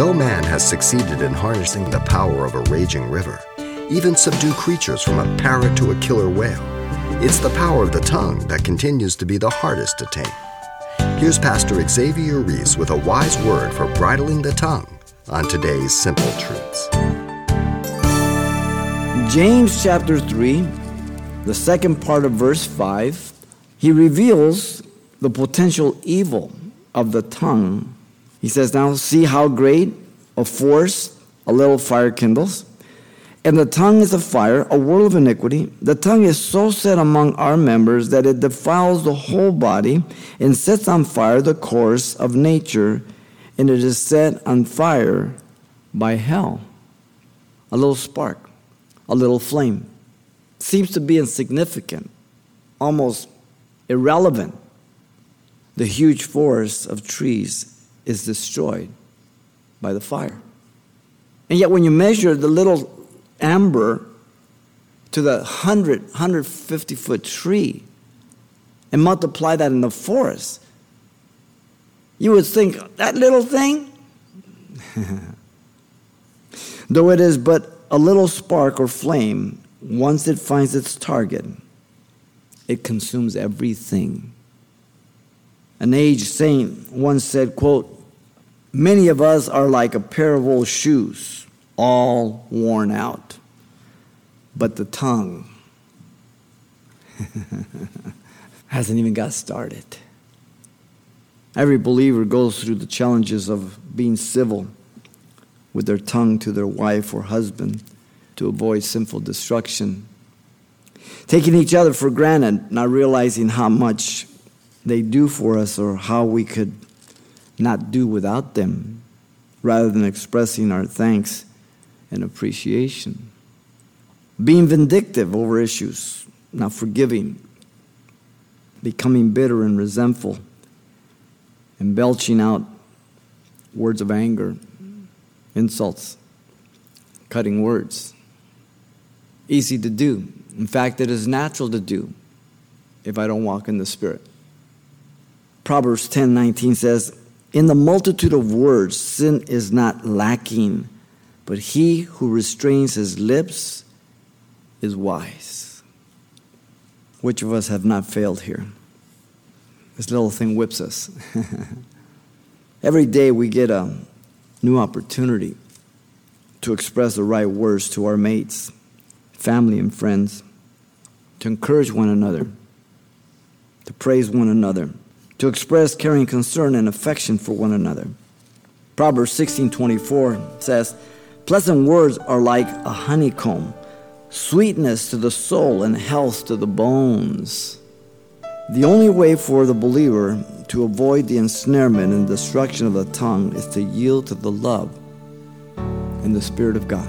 Though man has succeeded in harnessing the power of a raging river, even subdue creatures from a parrot to a killer whale, it's the power of the tongue that continues to be the hardest to tame. Here's Pastor Xavier Reese with a wise word for bridling the tongue on today's Simple Truths. James chapter 3, the second part of verse 5, he reveals the potential evil of the tongue. He says, now see how great a force a little fire kindles. And the tongue is a fire, a world of iniquity. The tongue is so set among our members that it defiles the whole body and sets on fire the course of nature, and it is set on fire by hell. A little spark, a little flame. Seems to be insignificant, almost irrelevant. The huge forest of trees is destroyed by the fire. And yet when you measure the little amber to the 150-foot tree and multiply that in the forest, you would think, that little thing? Though it is but a little spark or flame, once it finds its target, it consumes everything. An aged saint once said, quote, "Many of us are like a pair of old shoes, all worn out, but the tongue hasn't even got started." Every believer goes through the challenges of being civil with their tongue to their wife or husband to avoid sinful destruction, taking each other for granted, not realizing how much they do for us or how we could not do without them, rather than expressing our thanks and appreciation. Being vindictive over issues, not forgiving, becoming bitter and resentful, and belching out words of anger, insults, cutting words. Easy to do. In fact, it is natural to do if I don't walk in the Spirit. Proverbs 10:19 says, "In the multitude of words, sin is not lacking, but he who restrains his lips is wise." Which of us have not failed here? This little thing whips us. Every day we get a new opportunity to express the right words to our mates, family, and friends, to encourage one another, to praise one another, to express caring concern and affection for one another. Proverbs 16:24 says, "Pleasant words are like a honeycomb, sweetness to the soul and health to the bones." The only way for the believer to avoid the ensnarement and destruction of the tongue is to yield to the love and the Spirit of God.